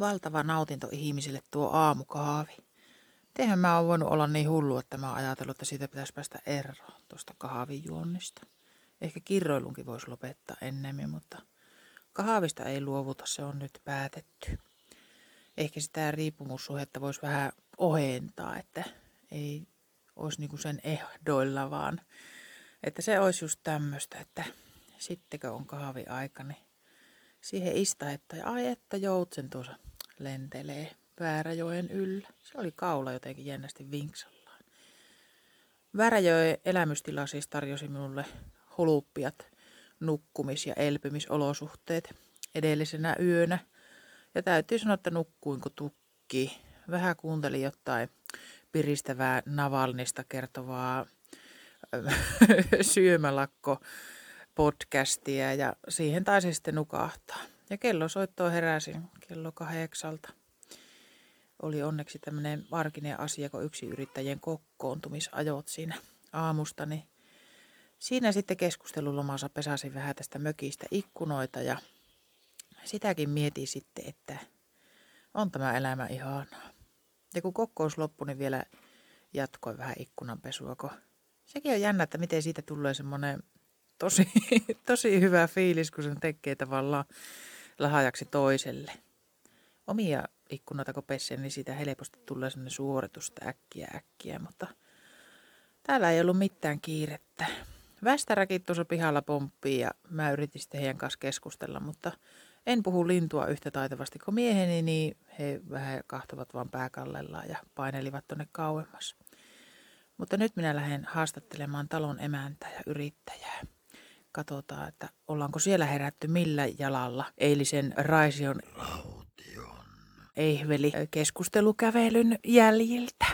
Valtava nautinto ihmisille tuo aamukahvi. Mitenhän mä oon voinut olla niin hullu, että mä oon ajatellut, että siitä pitäisi päästä eroon tuosta kahvijuonnista. Ehkä kirroilunkin voisi lopettaa ennemmin, mutta kahvista ei luovuta, se on nyt päätetty. Ehkä sitä riippumussuhetta voisi vähän ohentaa, että ei olisi niinku sen ehdoilla, vaan että se olisi just tämmöistä, että sittenkö on kahviaika, niin siihen istahetta ja ai että joutsen tuossa lentelee Vääräjoen yllä. Se oli kaula jotenkin jännästi vinksallaan. Vääräjoen elämystila siis tarjosi minulle huluppiat nukkumis- ja elpymisolosuhteet edellisenä yönä. Ja täytyy sanoa, että nukkuin kuin tukki. Vähän kuuntelin jotain piristävää Navalnista kertovaa syömälakko-podcastia ja siihen taisi sitten nukahtaa. Ja kellosoittoon heräsin kello 8. Oli onneksi tämmöinen arkinen asia, kun yksiyrittäjien kokoontumisajot siinä aamusta. Niin siinä sitten keskustelulomansa pesasin vähän tästä mökistä ikkunoita ja sitäkin mietin sitten, että on tämä elämä ihanaa. Ja kun kokous loppui, niin vielä jatkoi vähän ikkunanpesua, kun sekin on jännä, että miten siitä tulee semmoinen tosi hyvä fiilis, kun sen tekee tavallaan lahjaksi toiselle. Omia ikkunoita kun pesee, niin siitä helposti tulee semmoinen suoritusta äkkiä, mutta täällä ei ollut mitään kiirettä. Västäräkin tuossa pihalla pomppii ja mä yritin sitten heidän kanssa keskustella, mutta en puhu lintua yhtä taitavasti kuin mieheni, niin he vähän kahtovat vaan pääkallellaan ja painelivat tonne kauemmas. Mutta nyt minä lähden haastattelemaan talon emäntää ja yrittäjää. Katsotaan, että ollaanko siellä herätty millä jalalla eilisen Raision eihveli keskustelukävelyn jäljiltä.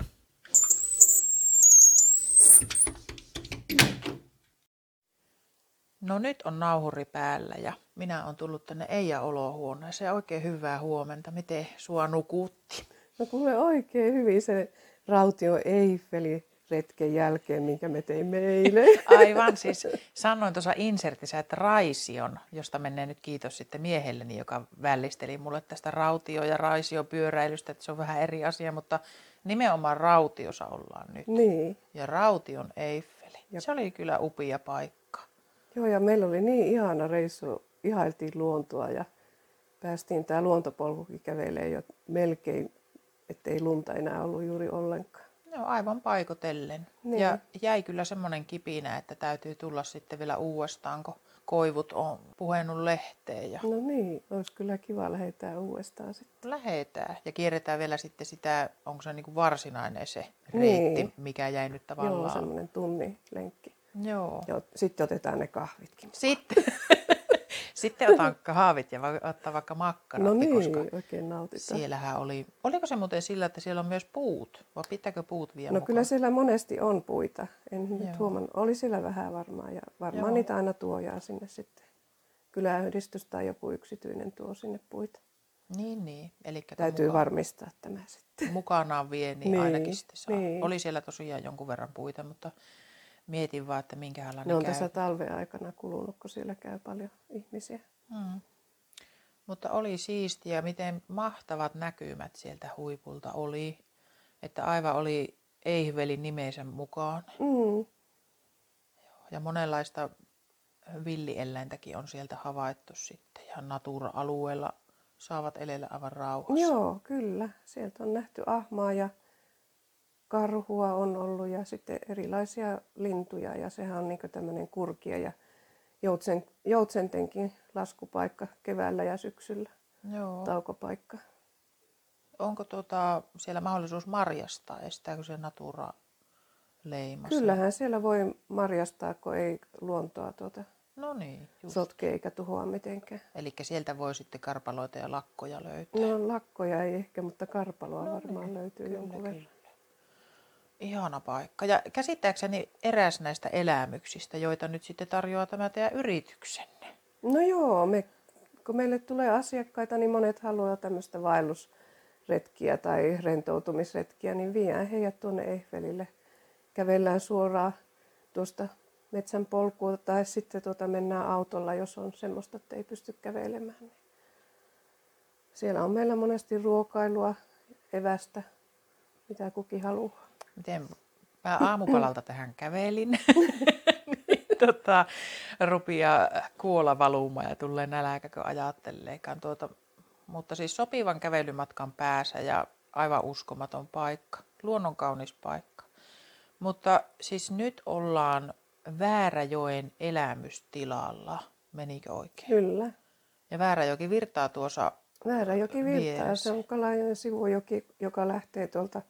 No nyt on nauhuri päällä ja minä olen tullut tänne Eijan olohuoneeseen. Oikein hyvää huomenta. Miten sua nukutti? No kuule oikein hyvin se Raution Eiffeli retken jälkeen, minkä me teimme eilen. Aivan, siis sanoin tuossa insertissä, että Raision, josta menee nyt kiitos sitten miehelleni, joka vällisteli mulle tästä Rautio- ja Raisio-pyöräilystä, että se on vähän eri asia, mutta nimenomaan Rautiossa ollaan nyt. Niin. Ja Raution Eiffeli. Ja se oli kyllä upea paikka. Joo, ja meillä oli niin ihana reissu, ihailtiin luontoa ja päästiin tämä luontopolkukin kävelee jo melkein, ettei lunta enää ollut juuri ollenkaan. No aivan paikotellen. Niin. Ja jäi kyllä semmoinen kipinä, että täytyy tulla sitten vielä uudestaan, kun koivut on puhennut lehteen. Ja... No niin, olisi kyllä kiva lähetää uudestaan sitten. Lähetään ja kierretään vielä sitten sitä, onko se niin kuin varsinainen se reitti, niin. Mikä jäi nyt tavallaan. Joo, semmoinen tunnin lenkki. Joo. Ja sitten otetaan ne kahvitkin. Sitten otan kahvit ja ottaa vaikka makkarat. No niin, koska oikein nautitaan. Siellähän oli, oliko se muuten sillä, että siellä on myös puut? Vai pitääkö puut vielä mukaan? Kyllä siellä monesti on puita. En nyt huomannut. Oli siellä vähän varmaan ja varmaan niitä aina tuojaa sinne sitten. Kyläyhdistys tai joku yksityinen tuo sinne puita. Niin. Elikkä täytyy varmistaa tämä sitten. Mukanaan vie, niin ainakin sitten saa. Niin. Oli siellä tosiaan jonkun verran puita, mutta... Mietin vaan, että minkälainen käy. Ne on tässä talven aikana kulunut, kun siellä käy paljon ihmisiä. Mm. Mutta oli siistiä, miten mahtavat näkymät sieltä huipulta oli. Että aivan oli Eihvelin nimensä mukaan. Mm. Ja monenlaista villieläintäkin on sieltä havaittu sitten. Ja Natura-alueella saavat elellä aivan rauhassa. Joo, kyllä. Sieltä on nähty ahmaa ja... Karhua on ollut ja sitten erilaisia lintuja ja sehän on niin kuin tämmöinen kurkia ja joutsentenkin laskupaikka keväällä ja syksyllä, taukopaikka. Onko siellä mahdollisuus marjastaa, estääkö se Natura leimassa? Kyllähän siellä voi marjastaa, kun ei luontoa sotke eikä tuhoa mitenkään. Eli sieltä voi sitten karpaloita ja lakkoja löytää? No lakkoja ei ehkä, mutta karpaloa varmaan löytyy jonkun verran. Ihana paikka. Ja käsittääkseni eräs näistä elämyksistä, joita nyt sitten tarjoaa tämä teidän yrityksenne? No joo, kun meille tulee asiakkaita, niin monet haluaa tämmöistä vaellusretkiä tai rentoutumisretkiä, niin viedään heidät tuonne Eihvelille. Kävellään suoraan tuosta metsän polkua tai sitten mennään autolla, jos on semmoista, että ei pysty kävelemään. Niin Siellä on meillä monesti ruokailua, evästä, mitä kukin haluaa. Miten mä aamupalalta tähän kävelin, niin rupia kuola valumaan ja tulee nälkä, kun ajatteleekaan tuota. Mutta siis sopivan kävelymatkan päässä ja aivan uskomaton paikka, luonnonkaunis paikka. Mutta siis nyt ollaan Vääräjoen elämystilalla, menikö oikein? Kyllä. Ja Vääräjoki virtaa tuossa Vääräjoki virtaa, se on Kalajoen sivujoki, joka lähtee tuolta,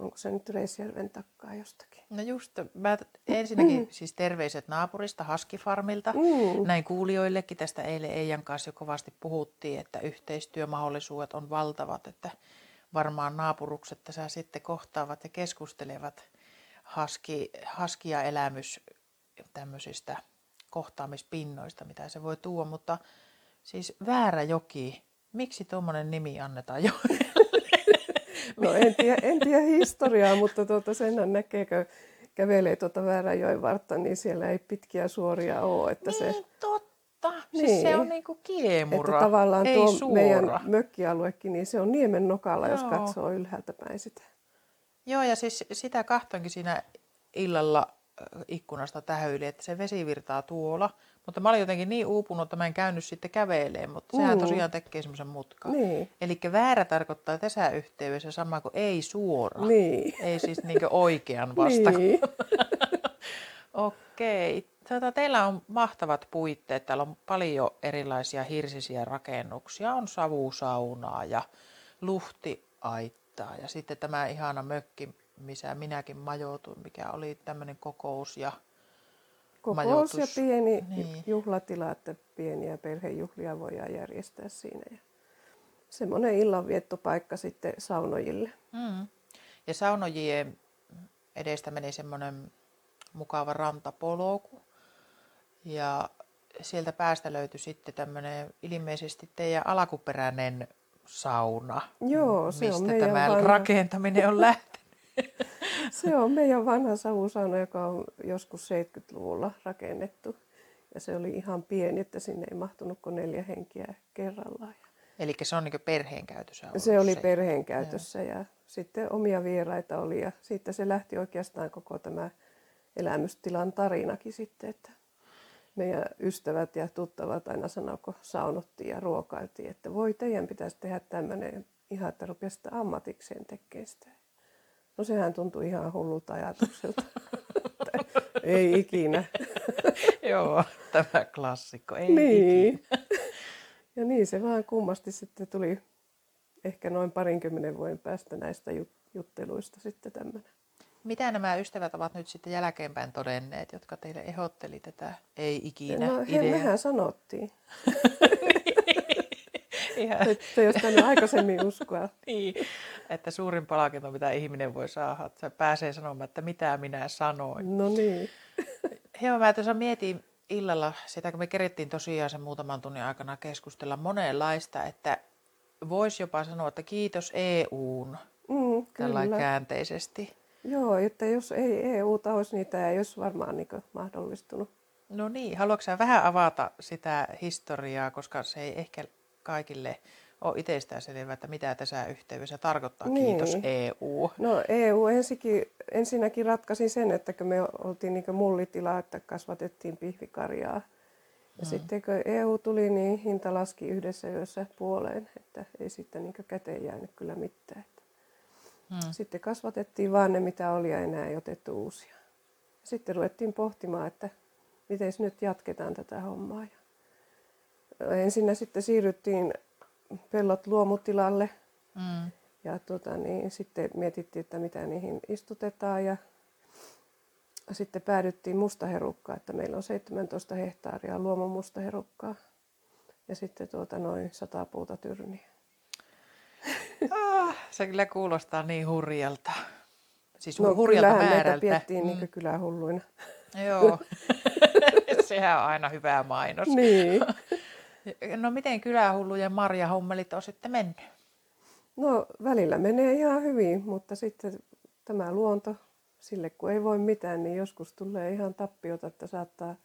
onko se nyt Reisjärven takkaa jostakin. No just, mä ensinnäkin siis terveiset naapurista, Haskifarmilta, näin kuulijoillekin tästä eilen Eijan kanssa jo kovasti puhuttiin, että yhteistyömahdollisuudet on valtavat, että varmaan naapurukset tässä sitten kohtaavat ja keskustelevat Haskia elämys tämmöisistä kohtaamispinnoista, mitä se voi tuoda, mutta siis Vääräjoki, miksi tuommoinen nimi annetaan joelle? No en tiedä historiaa, mutta senhän näkee, kun kävelee Vääräjoen vartta, niin siellä ei pitkiä suoria ole. Että niin se, totta, niin, siis se on niinku kiemura, että tavallaan ei tuo suora. Meidän mökkialuekin, niin se on niemen nokalla, jos katsoo ylhäältä päin sitä. Joo, ja siis sitä kahtoinkin siinä illalla ikkunasta tähöili, että se vesi virtaa tuolla. Mutta mä olin jotenkin niin uupunut, että mä en käynyt sitten kävelemään, mutta sehän tosiaan tekee semmoisen mutkan. Niin. Elikkä väärä tarkoittaa tässä yhteydessä samaa kuin ei suora. Niin. Ei siis niinkö oikean vasta. Niin. Okei. Teillä on mahtavat puitteet. Täällä on paljon erilaisia hirsisiä rakennuksia. On savusaunaa ja luhtiaittaa. Ja sitten tämä ihana mökki, missä minäkin majoituin, mikä oli tämmöinen kokous ja pieni juhlatila, että pieniä perhejuhlia voidaan järjestää siinä. Ja semmoinen illanviettopaikka sitten saunojille. Mm. Ja saunojien edestä meni semmoinen mukava rantapolku. Ja sieltä päästä löytyi sitten tämmöinen ilmeisesti teidän alkuperäinen sauna. Joo, se on meidän vanha. Rakentaminen on lähtenyt. Se on meidän vanha savusauna, joka on joskus 70-luvulla rakennettu. Ja se oli ihan pieni, että sinne ei mahtunut kuin 4 henkeä kerrallaan. Eli se on niin perheen käytössä? Se oli perheen käytössä ja sitten omia vieraita oli. Ja siitä se lähti oikeastaan koko tämä elämystilan tarinakin sitten. Että meidän ystävät ja tuttavat aina sanoi, kun saunottiin ja ruokailtiin, että voi teidän pitäisi tehdä tämmöinen ihan, että rupesi sitä ammatikseen tekemään sitä. No sehän tuntui ihan hullulta ajatukselta. Ei ikinä. Joo, tämä klassikko. Ei niin. Ikinä. Ja niin se vaan kummasti sitten tuli ehkä noin 20 vuoden päästä näistä jutteluista sitten tämmöinen. Mitä nämä ystävät ovat nyt sitten jälkeenpäin todenneet, jotka teille ehdotteli tätä ei ikinä ideaa? No mehän sanottiin. Että jos tänne aikaisemmin uskoa. Niin, että suurin palkinto, mitä ihminen voi saada, että se pääsee sanomaan, että mitä minä sanoin. No niin. Hieman mä tuossa mietin illalla sitä, kun me kerettiin tosiaan sen muutaman tunnin aikana keskustella monenlaista, että voisi jopa sanoa, että kiitos EU:n tällainen käänteisesti. Joo, että jos ei EU:ta olisi, niin tämä ei olisi varmaan niin mahdollistunut. No niin, haluatko sä vähän avata sitä historiaa, koska se ei ehkä kaikille on itsestään selvää, että mitä tässä yhteydessä tarkoittaa. Niin. Kiitos EU. No EU ensinnäkin ratkaisi sen, että kun me oltiin niin mullitilaa, että kasvatettiin pihvikarjaa. Ja sitten kun EU tuli, niin hinta laski yhdessä yössä puoleen, että ei sitten niin käteen jäänyt kyllä mitään. Sitten kasvatettiin vaan ne, mitä oli ja enää ei otettu uusia. Sitten ruvettiin pohtimaan, että miten nyt jatketaan tätä hommaa. Ensinnä sitten siirryttiin pellot luomutilalle ja sitten mietittiin, että mitä niihin istutetaan ja sitten päädyttiin mustaherukkaan, että meillä on 17 hehtaaria luomon mustaherukkaa ja sitten noin 100 puuta tyrniä. Se kyllä kuulostaa niin hurjalta. Siis hurjalta määrältä. Kyllähän meitä pidettiin niin kylähulluina. Joo, sehän on aina hyvä mainos. Niin. No miten kylähullujen marjahommelit on sitten mennyt? No välillä menee ihan hyvin, mutta sitten tämä luonto, sille kun ei voi mitään, niin joskus tulee ihan tappiota, että saattaa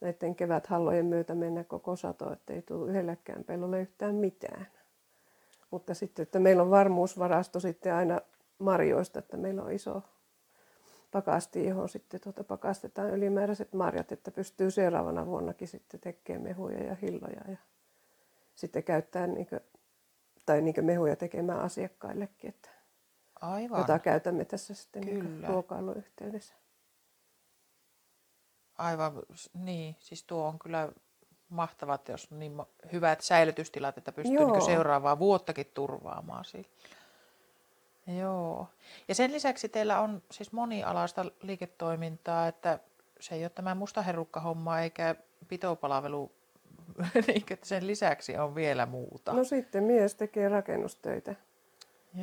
näiden keväthallojen myötä mennä koko sato, ettei tule yhdellekään pellolle yhtään mitään. Mutta sitten, että meillä on varmuusvarasto sitten aina marjoista, että meillä on iso pakasti, johon sitten pakastetaan ylimääräiset marjat, että pystyy seuraavana vuonnakin sitten tekemään mehuja ja hilloja ja sitten käyttää niinkö mehuja tekemään asiakkaillekin, että aivan, jota käytämme tässä sitten ruokailuyhteydessä. Aivan, niin. Siis tuo on kyllä mahtavat, jos niin hyvät säilytystilat, että pystyy seuraavaa vuottakin turvaamaan sillä. Joo. Ja sen lisäksi teillä on siis monialaista liiketoimintaa, että se ei ole tämä mustaherukkahomma eikä pitopalvelu, että sen lisäksi on vielä muuta. No sitten mies tekee rakennustöitä.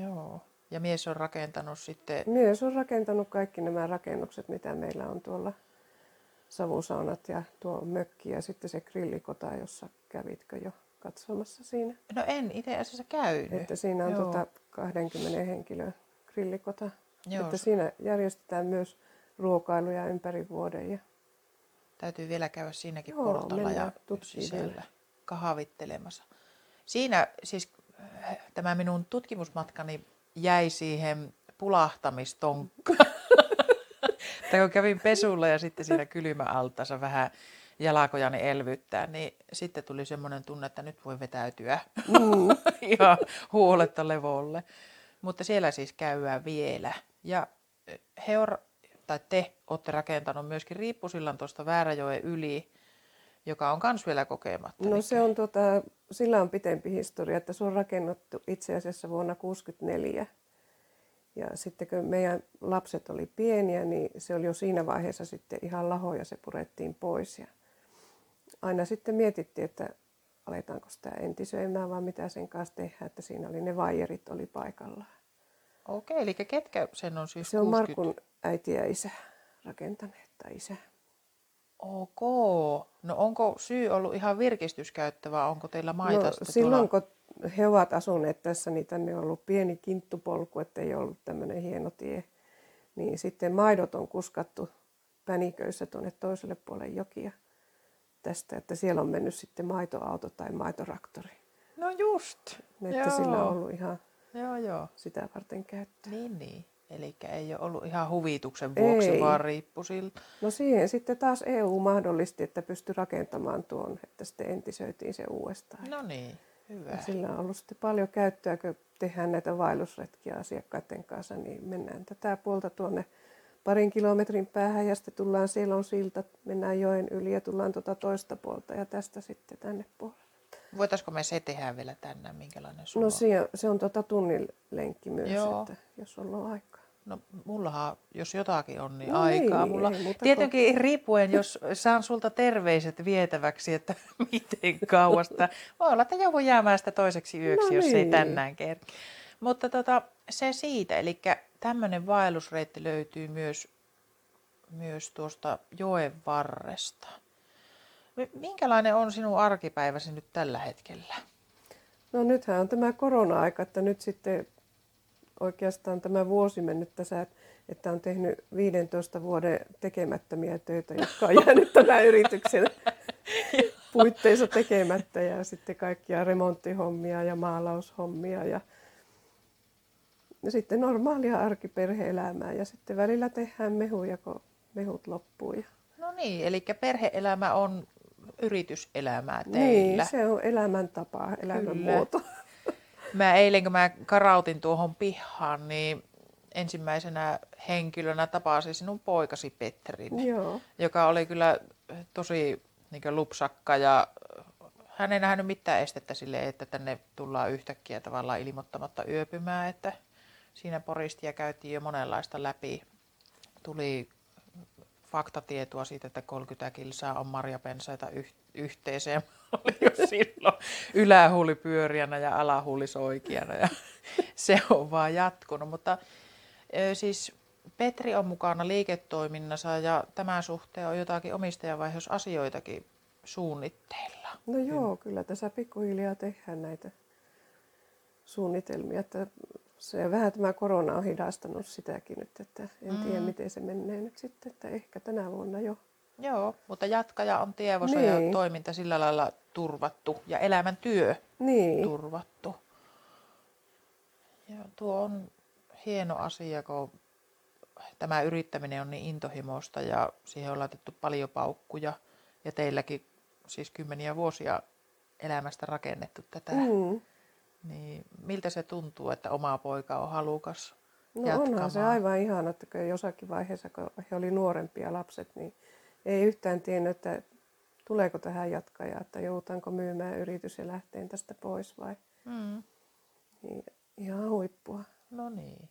Joo. Ja mies on rakentanut sitten... Mies on rakentanut kaikki nämä rakennukset, mitä meillä on tuolla. Savusaunat ja tuo mökki ja sitten se grillikota, jossa kävitkö jo katsomassa siinä? No en itse asiassa käynyt. Että siinä on 20 henkilön grillikota. Joo. Että siinä järjestetään myös ruokailuja ympäri vuoden. Ja... Täytyy vielä käydä siinäkin portalla ja sisällä kahvittelemassa. Siinä siis tämä minun tutkimusmatkani jäi siihen pulahtamistonkkaan. Tai kun kävin pesulla ja sitten siinä kylmäaltaassa vähän jalakojani elvyttää, niin sitten tuli semmoinen tunne, että nyt voi vetäytyä ihan huoletta levolle. Mutta siellä siis käydään vielä. Ja te olette rakentanut myöskin riippusillan tuosta Vääräjoen yli, joka on kans vielä kokematta. No se on sillä on pitempi historia, että se on rakennettu itse asiassa vuonna 1964. Ja sitten kun meidän lapset oli pieniä, niin se oli jo siinä vaiheessa sitten ihan laho ja se purettiin pois. Ja aina sitten mietittiin, että aletaanko sitä entisöimään vai mitä sen kanssa tehdään, että siinä oli ne vaijerit oli paikallaan. Okei, eli ketkä sen on siis? Se on 60? Markun äiti ja isä rakentaneet tai isä. Ok. No onko syy ollut ihan virkistyskäyttö vai onko teillä maitasta silloin kun he ovat asuneet tässä, niin tänne on ollut pieni kinttupolku, ettei ollut tämmöinen hieno tie. Niin sitten maidot on kuskattu päniköissä tuonne toiselle puolelle jokia tästä, että siellä on mennyt sitten maitoauto tai maitotraktori. No just. Että sillä on ollut ihan sitä varten käyttöä. Niin. Eli ei ole ollut ihan huvituksen vuoksi, vaan riippusilta. No siihen sitten taas EU mahdollisti, että pystyi rakentamaan tuon, että sitten entisöitiin se uudestaan. No niin, hyvä. Ja sillä on ollut sitten paljon käyttöä, kun tehdään näitä vaellusretkiä asiakkaiden kanssa, niin mennään tätä puolta tuonne parin kilometrin päähän ja sitten tullaan, siellä on silta, mennään joen yli ja tullaan toista puolta ja tästä sitten tänne puolelle. Voitaisko me se tehdä vielä tänään, minkälainen sulla on? No se on tunnin lenkki myös, että jos on ollut aikaa. No mullahan, jos jotakin on, niin aikaa mulla. Tietenkin riippuen, jos saan sulta terveiset vietäväksi, että miten kauasta. Voi olla, että joudun jäämään sitä toiseksi yöksi, jos ei tänään kerkeä. Mutta se siitä, eli tämmöinen vaellusreitti löytyy myös tuosta joen varresta. Minkälainen on sinun arkipäiväsi nyt tällä hetkellä? No nythän on tämä korona-aika, että nyt sitten oikeastaan tämä vuosi mennyt tässä, että on tehnyt 15 vuoden tekemättömiä töitä, jotka on jäänyt tämän yrityksen puitteissa tekemättä. Ja sitten kaikkia remonttihommia ja maalaushommia ja sitten normaalia arkiperhe-elämää. Ja sitten välillä tehdään mehuja, kun mehut loppuu. No niin, eli perhe-elämä on yrityselämää teillä. Niin, se on elämäntapa, elämänmuoto. Mä eilen, kun mä karautin tuohon pihaan, niin ensimmäisenä henkilönä tapasin sinun poikasi Petrin, joka oli kyllä tosi lupsakka ja hän ei nähnyt mitään estettä silleen, että tänne tullaan yhtäkkiä tavallaan ilmoittamatta yöpymään, että siinä poristia käytiin jo monenlaista läpi. Tuli faktatietoa siitä, että 30 kilsaa on marjapensaita yhteiseen. Oli jo silloin ylähuuli pyöriänä ja alahuuli soikeana ja se on vaan jatkunut. Mutta siis Petri on mukana liiketoiminnassa ja tämän suhteen on jotakin omistajavaihosasioitakin suunnitteilla. No joo, kyllä tässä pikkuhiljaa tehdään näitä suunnitelmia. Että se vähän tämä korona on hidastanut sitäkin nyt, että en tiedä miten se menee nyt sitten, että ehkä tänä vuonna jo. Joo, mutta jatkaja on tievossa ja toiminta sillä lailla turvattu ja elämäntyö turvattu. Ja tuo on hieno asia, kun tämä yrittäminen on niin intohimoista ja siihen on laitettu paljon paukkuja. Ja teilläkin siis kymmeniä vuosia elämästä rakennettu tätä. Mm. Niin, miltä se tuntuu, että oma poika on halukas jatkamaan? Onhan se aivan ihana, että jossakin vaiheessa, kun he oli nuorempia lapset, niin ei yhtään tiennyt, että tuleeko tähän jatkaja, että joudutaanko myymään yritys ja lähteen tästä pois vai... Mm. Niin, ihan huippua. No niin.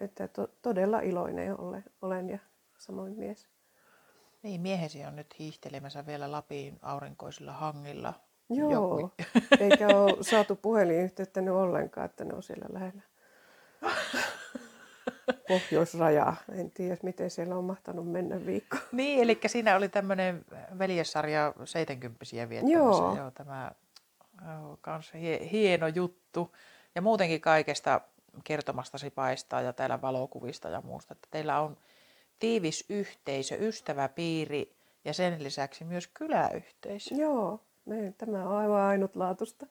Että todella iloinen olen ja samoin mies. Niin, miehesi on nyt hiihtelemässä vielä Lapin aurinkoisilla hangilla. Joo, Jokki. Eikä ole saatu puhelinyhteyttä nyt ollenkaan, että ne on siellä lähellä pohjoisrajaa. En tiedä, miten siellä on mahtanut mennä viikko. Niin, eli siinä oli tämmöinen veljessarja 70-siä viettämässä. Joo. Joo, tämä on myös hieno juttu. Ja muutenkin kaikesta kertomastasi paistaa ja täällä valokuvista ja muusta, että teillä on tiivis yhteisö, ystäväpiiri ja sen lisäksi myös kyläyhteisö. Joo, tämä on aivan ainutlaatuista.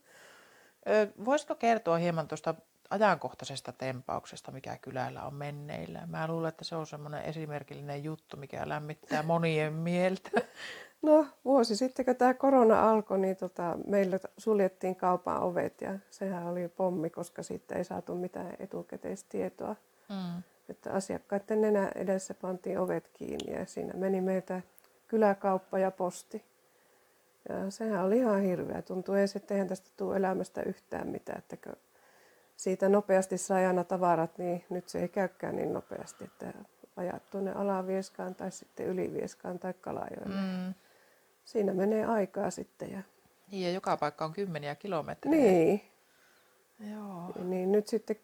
Voisitko kertoa hieman tuosta ajankohtaisesta tempauksesta, mikä kylällä on menneillä? Mä luulen, että se on semmoinen esimerkillinen juttu, mikä lämmittää monien mieltä. No, vuosi sitten, kun tämä korona alkoi, niin meillä suljettiin kaupan ovet ja sehän oli pommi, koska siitä ei saatu mitään etukäteistietoa. Mm. Että asiakkaiden nenä edessä pantiin ovet kiinni ja siinä meni meiltä kyläkauppa ja posti. Ja sehän oli ihan hirveä. Tuntui ensin, että eihän tästä tule elämästä yhtään mitään. Että kun siitä nopeasti sai aina tavarat, niin nyt se ei käykään niin nopeasti. Että ajat tuonne Alavieskaan tai sitten Ylivieskaan tai Kalajoille. Mm. Siinä menee aikaa sitten. Ja joka paikka on kymmeniä kilometrejä. Niin. Joo. Niin nyt sitten...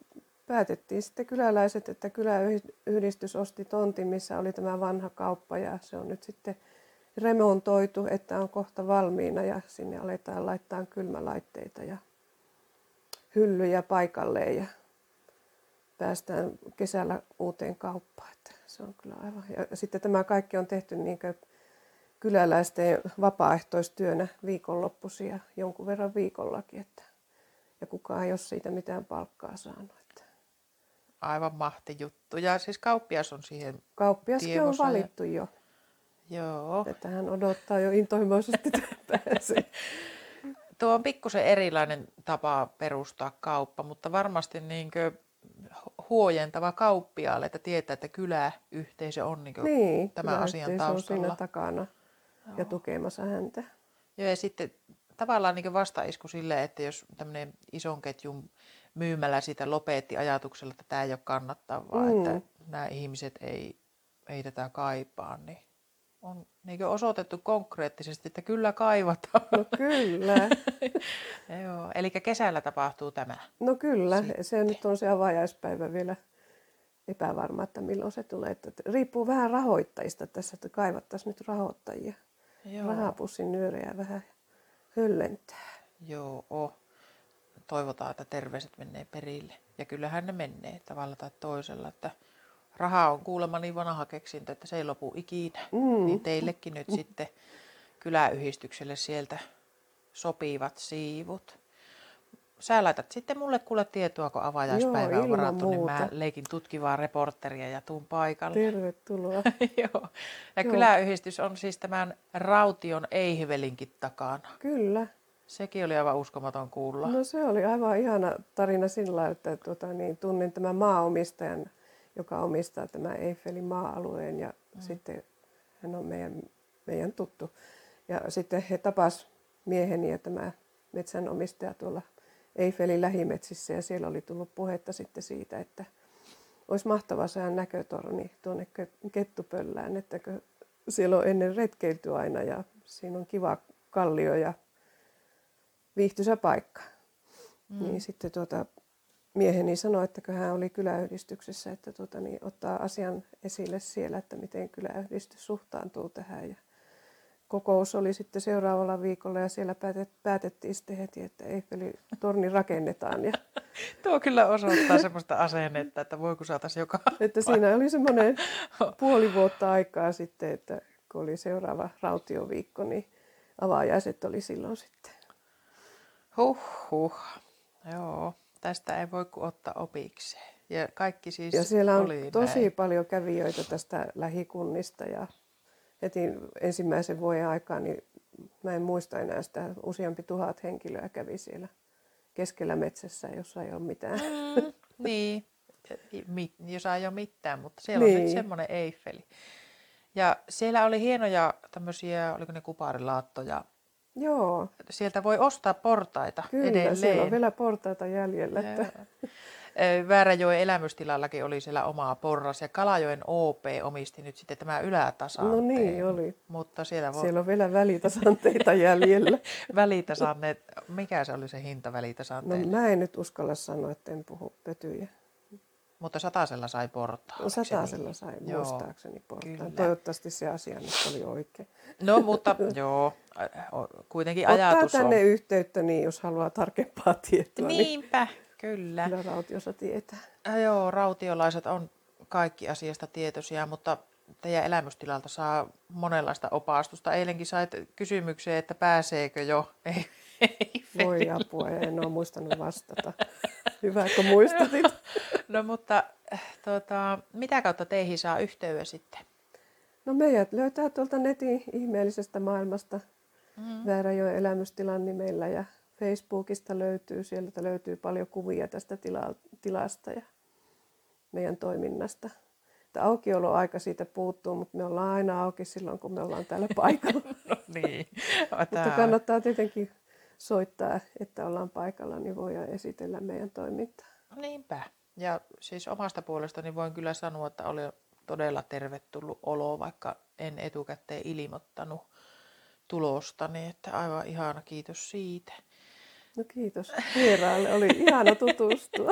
Päätettiin sitten kyläläiset, että kyläyhdistys osti tontin, missä oli tämä vanha kauppa ja se on nyt sitten remontoitu, että on kohta valmiina ja sinne aletaan laittaa kylmälaitteita ja hyllyjä paikalleen ja päästään kesällä uuteen kauppaan. Että se on kyllä aivan. Ja sitten tämä kaikki on tehty niin kuin kyläläisten vapaaehtoistyönä viikonloppuisin ja jonkun verran viikollakin, että ja kukaan ei ole siitä mitään palkkaa saanut. Aivan mahtijuttu. Ja siis kauppias on siihen Kauppiaskin on valittu jo. Joo. Että hän odottaa jo intohimoisesti pääsee. Tuo on pikkusen erilainen tapa perustaa kauppa, mutta varmasti niinkö huojentava kauppiaalle, että tietää, että kyläyhteisö on niin, tämän asian taustalla. Niin, kyläyhteisö on siinä takana ja tukemassa häntä. Joo, ja sitten tavallaan niin vastaisku sille, että jos tämmöinen ison ketjun myymällä sitä lopetti ajatuksella, että tämä ei ole kannattavaa, että nämä ihmiset ei tätä kaipaa, niin on niin osoitettu konkreettisesti, että kyllä kaivataan. No kyllä. Joo, eli kesällä tapahtuu tämä. No kyllä, sitten. Se nyt on se avajaispäivä vielä epävarma, että milloin se tulee. Että riippuu vähän rahoittajista tässä, että kaivattaisiin nyt rahoittajia. Joo. Rahapussin nyörejä vähän höllentää. Joo, toivotaan, että terveiset menee perille. Ja kyllähän ne menee tavalla tai toisella. Että raha on kuulemma niin vanha keksintö, että se ei lopu ikinä. Mm. Niin teillekin nyt sitten kyläyhdistykselle sieltä sopivat siivut. Sä laitat sitten mulle kuule tietoa, kun avajaispäivä on varattu, niin mä leikin tutkivaa reporteria ja tuun paikalle. Tervetuloa. Joo. Ja kyläyhdistys on siis tämän Raution Eihvelinkin takana. Kyllä. Sekin oli aivan uskomaton kuulla. No se oli aivan ihana tarina sillä lailla, että tunnin tämän maanomistajan, joka omistaa tämän Eiffelin maa-alueen ja sitten hän on meidän tuttu. Ja sitten he tapas mieheni ja tämä metsänomistaja tuolla Eiffelin lähimetsissä ja siellä oli tullut puhetta sitten siitä, että olisi mahtava saada näkötorni tuonne Kettupöllään, että siellä on ennen retkeilty aina ja siinä on kiva kallio ja viihtyisä paikka. Mm. Niin sitten mieheni sanoi, että kun hän oli kyläyhdistyksessä, että ottaa asian esille siellä, että miten kyläyhdistys suhtautuu tähän. Ja kokous oli sitten seuraavalla viikolla ja siellä päätettiin sitten heti, että Eiffelin torni rakennetaan. Ja... Tuo kyllä osoittaa semmoista asennetta, että voi kun saataisiin joka... Että siinä oli semmoinen puoli vuotta aikaa sitten, että kun oli seuraava rautioviikko, niin avaajaiset oli silloin sitten. Huhhuh. Joo, tästä ei voi kuin ottaa opikseen. Ja kaikki siis ja siellä on tosi paljon kävijöitä tästä lähikunnista ja heti ensimmäisen vuoden aikaa, niin mä en muista enää sitä, useampi 1 000 henkilöä kävi siellä keskellä metsässä, jossa ei ole mitään. Niin, jossa ei ole mitään, mutta siellä niin on nyt semmoinen Eiffeli. Ja siellä oli hienoja tämmöisiä, oliko ne kuparilaattoja? Joo. Sieltä voi ostaa portaita kyllä, edelleen. Kyllä, siellä on vielä portaita jäljellä. Vääräjoen elämystilallakin oli siellä oma porras ja Kalajoen OP omisti nyt sitten tämä ylätasanteen. No niin oli. Mutta siellä on vielä välitasanteita jäljellä. Välitasanteet. Mikä se oli se hinta välitasanteille? No mä en nyt uskalla sanoa, että en puhu pötyjä. Mutta 100 sai portaan. No 100 sai muistaakseni portaan. Toivottavasti se asia nyt oli oikein. No mutta joo, kuitenkin ajatus on. Ottaa tänne yhteyttä niin, jos haluaa tarkempaa tietoa. Niinpä. Kyllä. Kyllä Rautiossa tietää. Joo, rautiolaiset on kaikki asiasta tietoisia, mutta teidän elämystilalta saa monenlaista opastusta. Eilenkin sait kysymykseen, että pääseekö jo? Ei voi apua, en ole muistanut vastata. Hyvä, kun muistatit. No mutta mitä kautta teihin saa yhteyden sitten? No meidät löytää tuolta netin ihmeellisestä maailmasta Vääräjoen elämystilan nimellä ja Facebookista löytyy, sieltä löytyy paljon kuvia tästä tilasta ja meidän toiminnasta. Tämä aukioloaika siitä puuttuu, mutta me ollaan aina auki silloin, kun me ollaan täällä paikalla. No niin. Mutta kannattaa tietenkin soittaa, että ollaan paikalla, niin voidaan esitellä meidän toimintaa. Niinpä. Ja siis omasta puolestani voin kyllä sanoa, että oli todella tervetullut olo, vaikka en etukäteen ilmoittanut tulostani. Että aivan ihana, kiitos siitä. No kiitos vieraalle, oli ihana tutustua.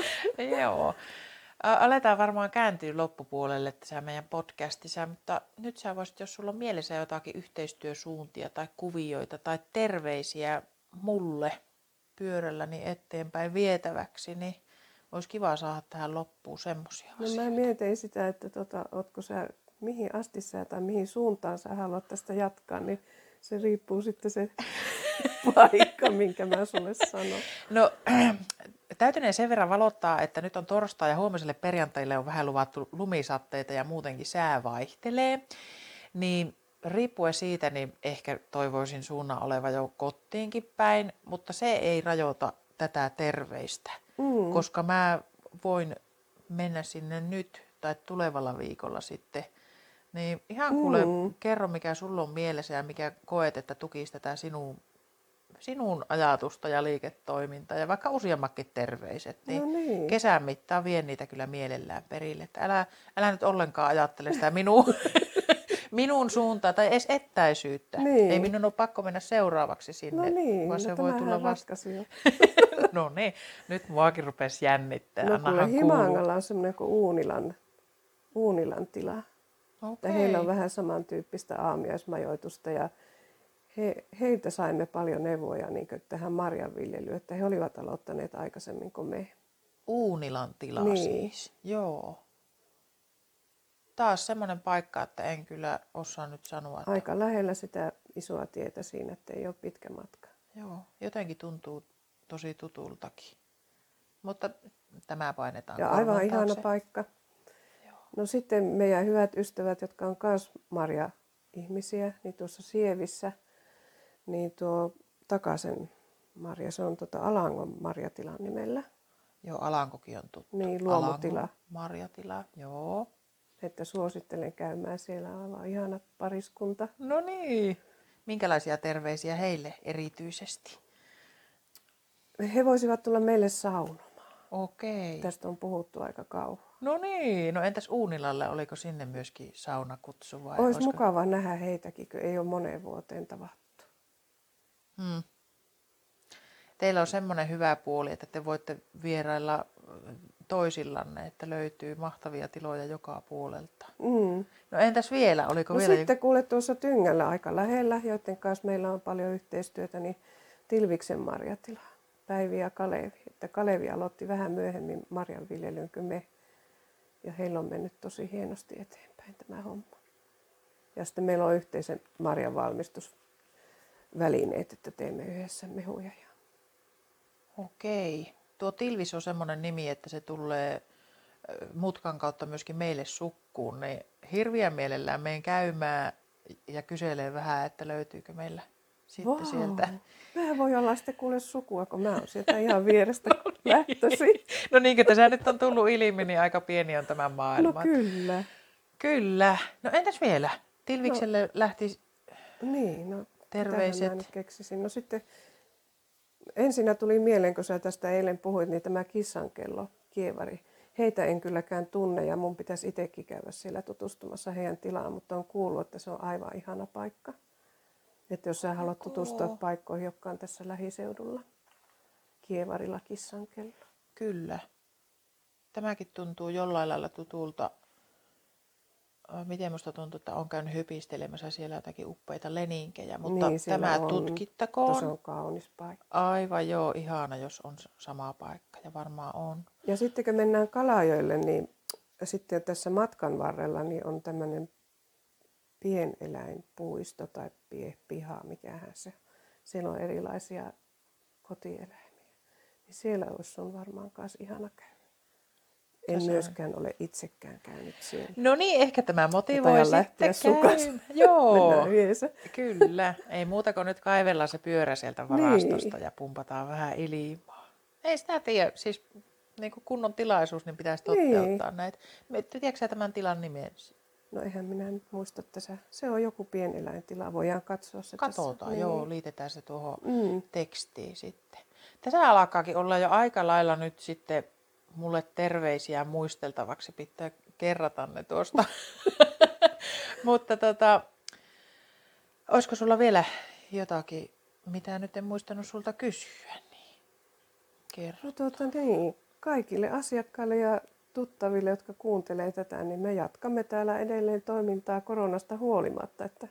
Joo. Aletaan varmaan kääntyä loppupuolelle tässä meidän podcastissa, mutta nyt sä voisit, jos sulla on mielessä jotakin yhteistyösuuntia tai kuvioita tai terveisiä mulle pyörälläni eteenpäin vietäväksi, niin olisi kiva saada tähän loppuun semmoisia asioita. No mä mietin sitä, että ootko sä, mihin asti sä tai mihin suuntaan sä haluat tästä jatkaa, niin se riippuu sitten se paikka, minkä mä sulle sanon. No, täytyneen sen verran valottaa, että nyt on torstai ja huomiselle perjantaille on vähän luvattu lumisatteita ja muutenkin sää vaihtelee. Niin riippuen siitä, niin ehkä toivoisin suunnan oleva jo kotiinkin päin, mutta se ei rajoita tätä terveistä, koska mä voin mennä sinne nyt tai tulevalla viikolla sitten. Niin ihan kuule, kerro mikä sulla on mielessä ja mikä koet, että tukisi tätä sinun ajatusta ja liiketoimintaa ja vaikka useammatkin terveiset, niin, no niin kesän mittaan vien niitä kyllä mielellään perille. Että älä nyt ollenkaan ajattele sitä minun suuntaan tai edes etäisyyttä. Niin. Ei minun ole pakko mennä seuraavaksi sinne, no niin, vaan se no voi tulla vasta. No niin, nyt muakin rupesi jännittää. No kyllä Himangalla on semmoinen kuin Uunilan tila. Okay. Heillä on vähän samantyyppistä aamiaismajoitusta ja heiltä saimme paljon neuvoja niin tähän marjanviljelyyn, että he olivat aloittaneet aikaisemmin kuin me. Uunilan tila niin siis, joo. Taas semmoinen paikka, että en kyllä osaa nyt sanoa. Että aika lähellä sitä isoa tietä siinä, että ei ole pitkä matka. Joo, jotenkin tuntuu tosi tutultakin, mutta tämä painetaan. Ja aivan ihana paikka. No sitten meidän hyvät ystävät, jotka on myös marja-ihmisiä, niin tuossa Sievissä, niin tuo Takasen marja, se on Alangon marjatilan nimellä. Joo, Alankokin on tuttu. Niin, luomutila. Alangon marjatila, joo. Että suosittelen käymään siellä, aivan ihana pariskunta. No niin, minkälaisia terveisiä heille erityisesti? He voisivat tulla meille saunomaan. Okei. Tästä on puhuttu aika kauan. No niin, no entäs Uunilalle, oliko sinne myöskin saunakutsu vai? Olisi mukava nähdä heitäkin, kun ei ole moneen vuoteen tavattu. Teillä on semmoinen hyvä puoli, että te voitte vierailla toisillanne, että löytyy mahtavia tiloja joka puolelta. No entäs vielä, oliko vielä? Sitten kuule tuossa Tyngällä aika lähellä, joiden kanssa meillä on paljon yhteistyötä, niin Tilviksen marjatila, Päivi ja Kalevi. Että Kalevi aloitti vähän myöhemmin marjanviljelyyn kuin me. Ja heillä on mennyt tosi hienosti eteenpäin tämä homma. Ja sitten meillä on yhteisen marjan valmistusvälineet, että teemme yhdessä mehuja. Okei. Tuo Tilvis on semmoinen nimi, että se tulee mutkan kautta myöskin meille sukkuun. Niin hirviän mielellään menen käymään ja kyselee vähän, että löytyykö meillä sitten sieltä. Mä voi olla sitten kuule sukua, kun mä oon sieltä ihan vierestä lähtösi. No niin kuin tässä nyt on tullut ilmi, niin aika pieni on tämä maailma. No kyllä. Kyllä. No entäs vielä? Tilvikselle lähti terveiset. No sitten ensinnä tuli mieleen, kun sä tästä eilen puhuit, niin tämä Kissankello, Kievari. Heitä en kylläkään tunne ja mun pitäisi itsekin käydä siellä tutustumassa heidän tilaan, mutta on kuullut, että se on aivan ihana paikka. Että jos sä haluat tutustua paikkoihin, jotka on tässä lähiseudulla. Kievarilla, Kissankello. Kyllä. Tämäkin tuntuu jollain lailla tutulta. Miten musta tuntuu, että on käynyt hypistelemässä siellä jotakin uppeita leninkejä, mutta niin, tämä on, tutkittakoon. Se on kaunis paikka. Aivan joo, ihana, jos on sama paikka ja varmaan on. Ja sitten kun mennään Kalajoille, niin sitten tässä matkan varrella niin on tämmöinen pieneläinpuisto tai piha, mikähän se. Siellä on erilaisia kotieläimiä. Niin siellä olisi sun varmaan kanssa ihana käydä. En myöskään ole itsekään käynyt siellä. No niin, ehkä tämä motivoi sitten käymään. Joo, mennään yhdessä. Kyllä. Ei muuta kuin nyt kaivellaan se pyörä sieltä varastosta ja pumpataan vähän ilmaa. Ei sitä tiedä. Siis niin kuin kunnon tilaisuus, niin pitäisi toteuttaa näitä. Tiedätkö sä tämän tilan nimen? No eihän minä nyt muista, että se on joku pieneläintila. Voidaan katsoa se. Katsotaan, tässä. Joo. Liitetään se tuohon tekstiin sitten. Tässä alkaakin olla jo aika lailla nyt sitten mulle terveisiä muisteltavaksi, pitää kerrata ne tuosta. Mutta olisiko sulla vielä jotakin, mitä nyt en muistanut sulta kysyä? Niin kerro. No kaikille asiakkaille ja tuttaville, jotka kuuntelee tätä, niin me jatkamme täällä edelleen toimintaa koronasta huolimatta. Että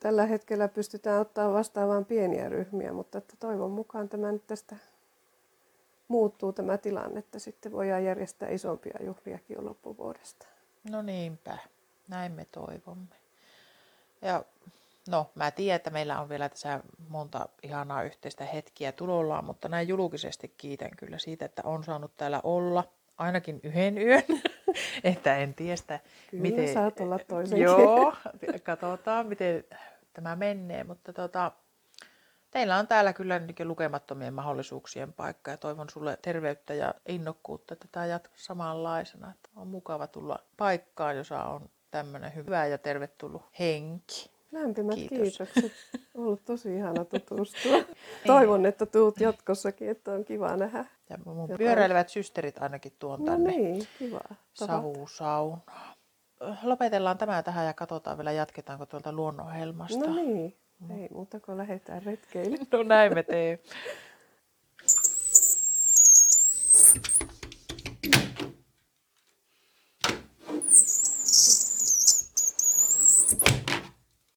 tällä hetkellä pystytään ottaa vastaan vain pieniä ryhmiä, mutta että toivon mukaan tämä nyt tästä muuttuu tämä tilanne, että sitten voidaan järjestää isompia juhliakin jo loppuvuodesta. No niinpä, näin me toivomme. Ja no, mä tiedän, että meillä on vielä tässä monta ihanaa yhteistä hetkiä tulollaan, mutta näin julkisesti kiitän kyllä siitä, että on saanut täällä olla ainakin yhden yön, että en tiedä sitä, kyllä, miten... Kyllä, saat olla toisenkin. Joo, katsotaan, miten tämä menee, mutta teillä on täällä kyllä lukemattomien mahdollisuuksien paikka ja toivon sulle terveyttä ja innokkuutta, että tämä jatkuu samanlaisena. Että on mukava tulla paikkaan, jossa on tämmöinen hyvä ja tervetullut henki. Lämpimät kiitokset. On ollut tosi ihana tutustua. Toivon, että tuut jatkossakin, että on kiva nähdä. Ja mun pyöräilevät systerit ainakin tuon tänne savusaunaan. Lopetellaan tämä tähän ja katsotaan vielä, jatketaanko tuolta luonnonhelmasta. No niin. Ei muuta kuin lähdetään retkeille. No näin me teemme.